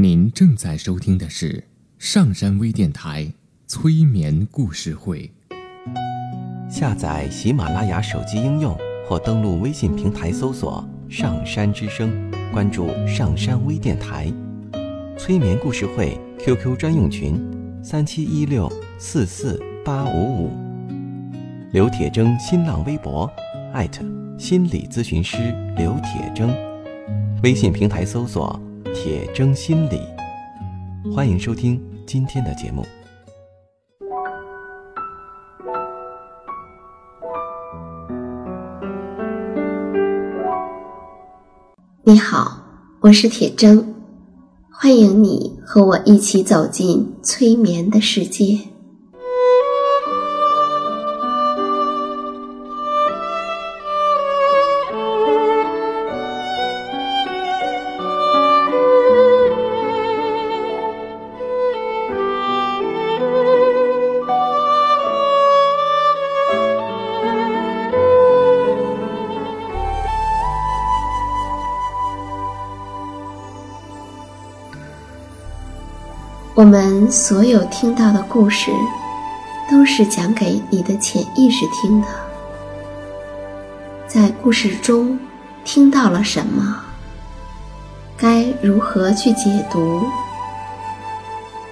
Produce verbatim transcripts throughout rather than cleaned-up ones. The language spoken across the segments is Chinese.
您正在收听的是上山微电台催眠故事会。下载喜马拉雅手机应用或登录微信平台搜索上山之声，关注上山微电台。催眠故事会 Q Q 专用群三七一六四四八五五。刘铁铮新浪微博艾特心理咨询师刘铁铮，微信平台搜索铁铮心理。欢迎收听今天的节目。你好，我是铁铮，欢迎你和我一起走进催眠的世界。我们所有听到的故事都是讲给你的潜意识听的，在故事中听到了什么，该如何去解读，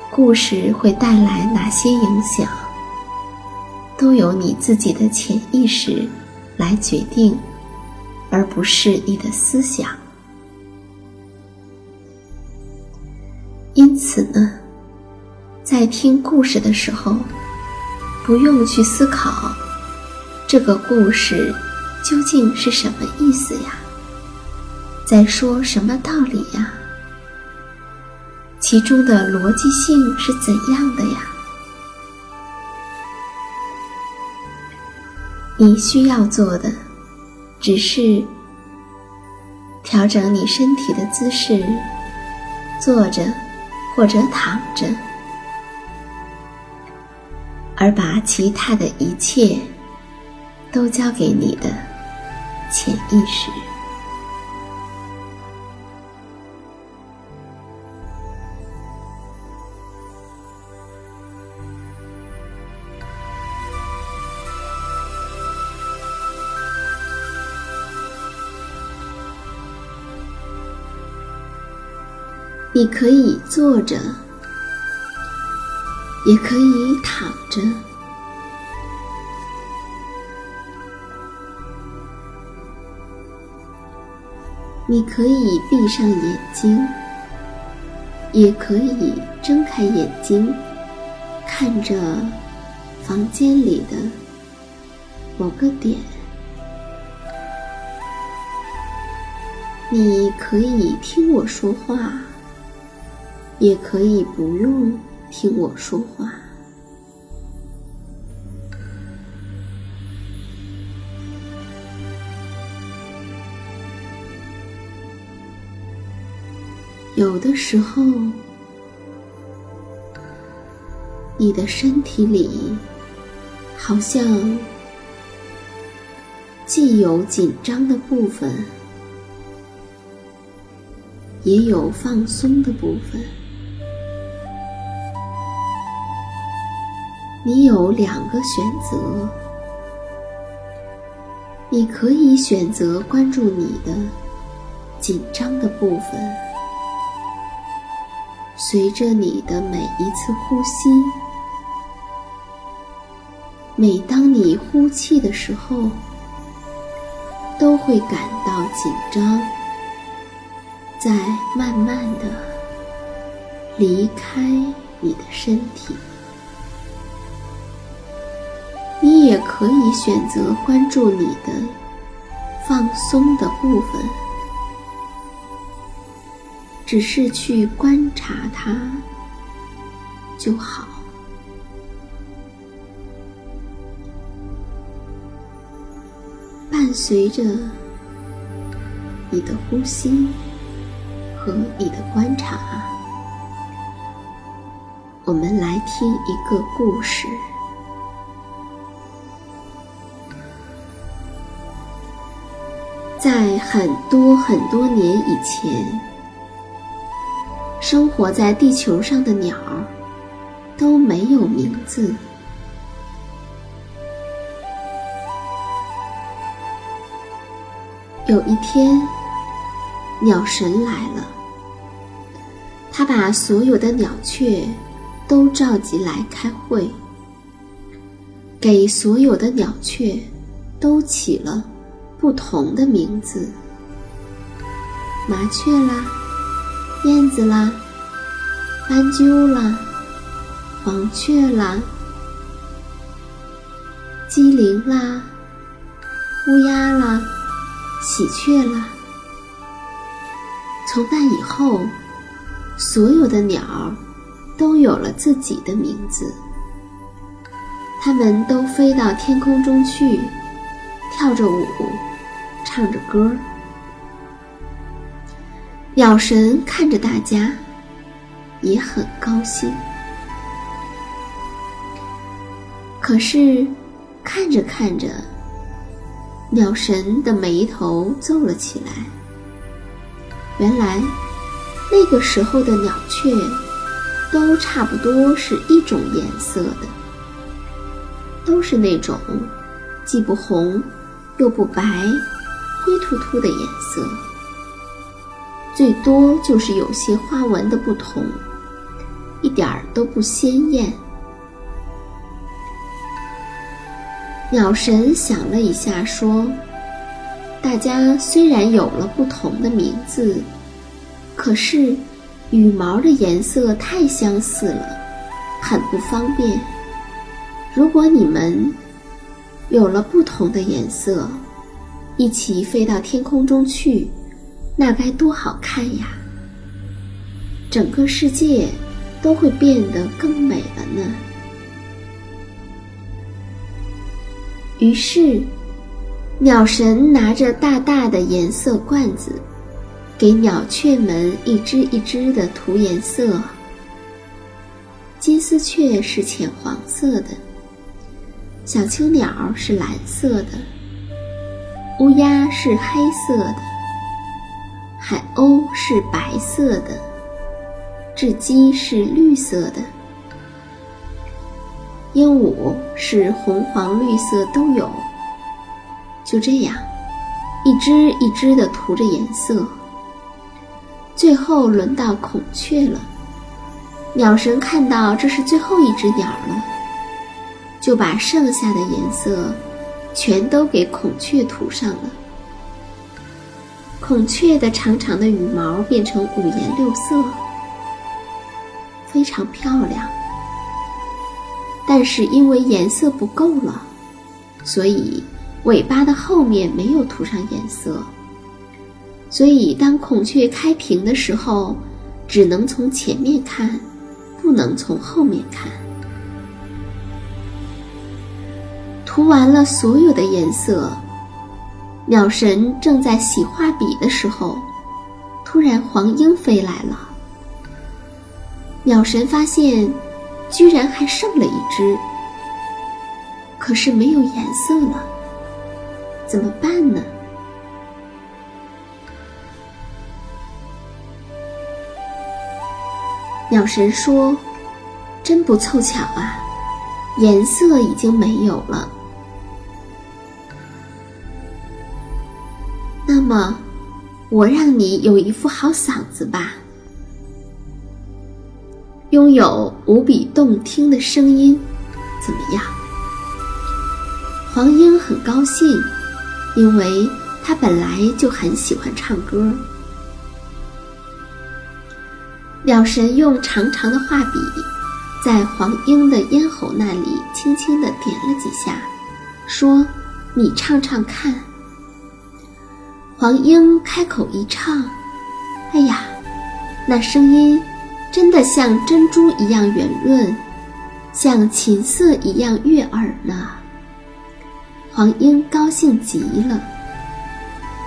故事会带来哪些影响，都由你自己的潜意识来决定，而不是你的思想。因此呢，在听故事的时候，不用去思考这个故事究竟是什么意思呀，在说什么道理呀，其中的逻辑性是怎样的呀。你需要做的只是调整你身体的姿势，坐着或者躺着，而把其他的一切都交给你的潜意识。你可以坐着，也可以躺着，你可以闭上眼睛，也可以睁开眼睛，看着房间里的某个点。你可以听我说话，也可以不用听我说话。有的时候，你的身体里好像既有紧张的部分，也有放松的部分。你有两个选择，你可以选择关注你的紧张的部分，随着你的每一次呼吸，每当你呼气的时候，都会感到紧张，再慢慢的离开你的身体。你也可以选择关注你的放松的部分，只是去观察它就好。伴随着你的呼吸和你的观察，我们来听一个故事。在很多很多年以前，生活在地球上的鸟儿都没有名字。有一天，鸟神来了，他把所有的鸟雀都召集来开会，给所有的鸟雀都起了不同的名字，麻雀啦，燕子啦，斑鸠啦，黄雀啦，鸡灵啦，乌鸦啦，喜鹊啦。从那以后，所有的鸟都有了自己的名字，它们都飞到天空中去，跳着舞，唱着歌。鸟神看着大家也很高兴，可是看着看着，鸟神的眉头皱了起来。原来那个时候的鸟雀都差不多是一种颜色的，都是那种既不红又不白，灰突突的颜色，最多就是有些花纹的不同，一点儿都不鲜艳。鸟神想了一下说，大家虽然有了不同的名字，可是羽毛的颜色太相似了，很不方便。如果你们有了不同的颜色，一起飞到天空中去，那该多好看呀，整个世界都会变得更美了呢。于是鸟神拿着大大的颜色罐子，给鸟雀们一只一只的涂颜色。金丝雀是浅黄色的，小青鸟是蓝色的，乌鸦是黑色的，海鸥是白色的，雉鸡是绿色的，鹦鹉是红黄绿色都有。就这样一只一只地涂着颜色，最后轮到孔雀了。鸟神看到这是最后一只鸟了，就把剩下的颜色全都给孔雀涂上了。孔雀的长长的羽毛变成五颜六色，非常漂亮。但是因为颜色不够了，所以尾巴的后面没有涂上颜色，所以当孔雀开屏的时候，只能从前面看，不能从后面看。涂完了所有的颜色，鸟神正在洗画笔的时候，突然黄莺飞来了。鸟神发现居然还剩了一只，可是没有颜色了，怎么办呢？鸟神说，真不凑巧啊，颜色已经没有了。那么我让你有一副好嗓子吧，拥有无比动听的声音怎么样？黄莺很高兴，因为她本来就很喜欢唱歌。鸟神用长长的画笔在黄莺的咽喉那里轻轻地点了几下，说，你唱唱看。黄莺开口一唱，哎呀，那声音真的像珍珠一样圆润，像琴瑟一样悦耳呢。黄莺高兴极了，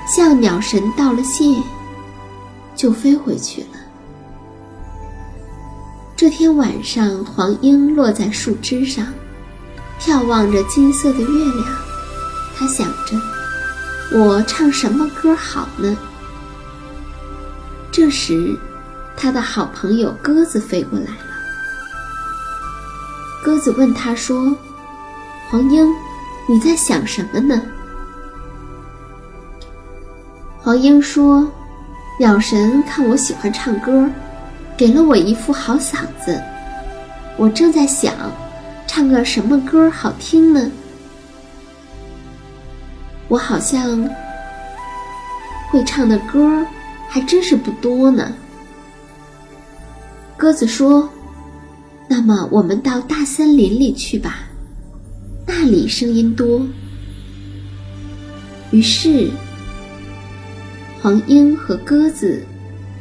向鸟神道了谢，就飞回去了。这天晚上，黄莺落在树枝上，眺望着金色的月亮，她想着，我唱什么歌好呢？这时，他的好朋友鸽子飞过来了。鸽子问他说：“黄莺，你在想什么呢？”黄莺说：“鸟神看我喜欢唱歌，给了我一副好嗓子，我正在想唱个什么歌好听呢？我好像会唱的歌还真是不多呢。”鸽子说：“那么我们到大森林里去吧，那里声音多。”于是黄莺和鸽子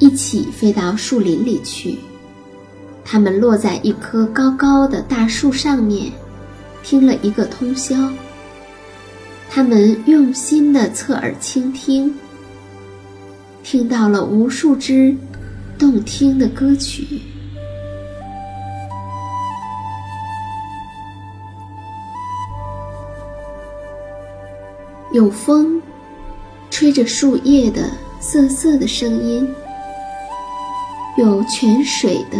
一起飞到树林里去，它们落在一棵高高的大树上面，听了一个通宵。它们用心地侧耳倾听，听到了无数支动听的歌曲。有风吹着树叶的瑟瑟的声音，有泉水的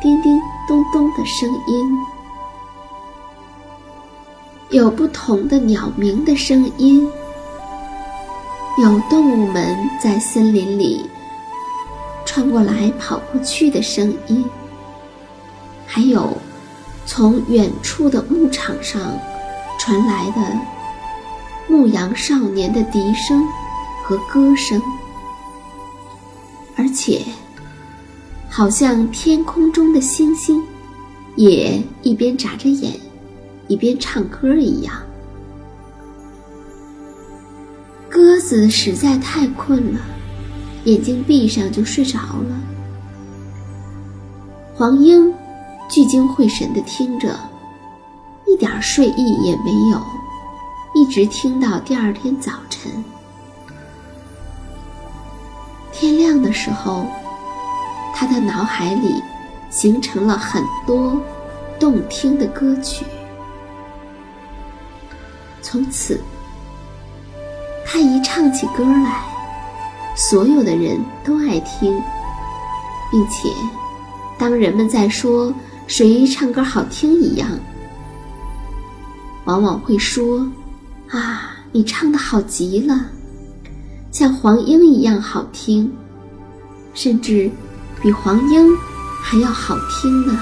叮叮咚咚的声音，有不同的鸟鸣的声音，有动物们在森林里穿过来跑过去的声音，还有从远处的牧场上传来的牧羊少年的笛声和歌声，而且好像天空中的星星也一边眨着眼一边唱歌一样。鸽子实在太困了，眼睛闭上就睡着了。黄莺聚精会神地听着，一点睡意也没有，一直听到第二天早晨。天亮的时候，他的脑海里形成了很多动听的歌曲。从此，他一唱起歌来，所有的人都爱听，并且当人们在说谁唱歌好听一样，往往会说：“啊，你唱得好极了，像黄莺一样好听，甚至比黄莺还要好听呢。”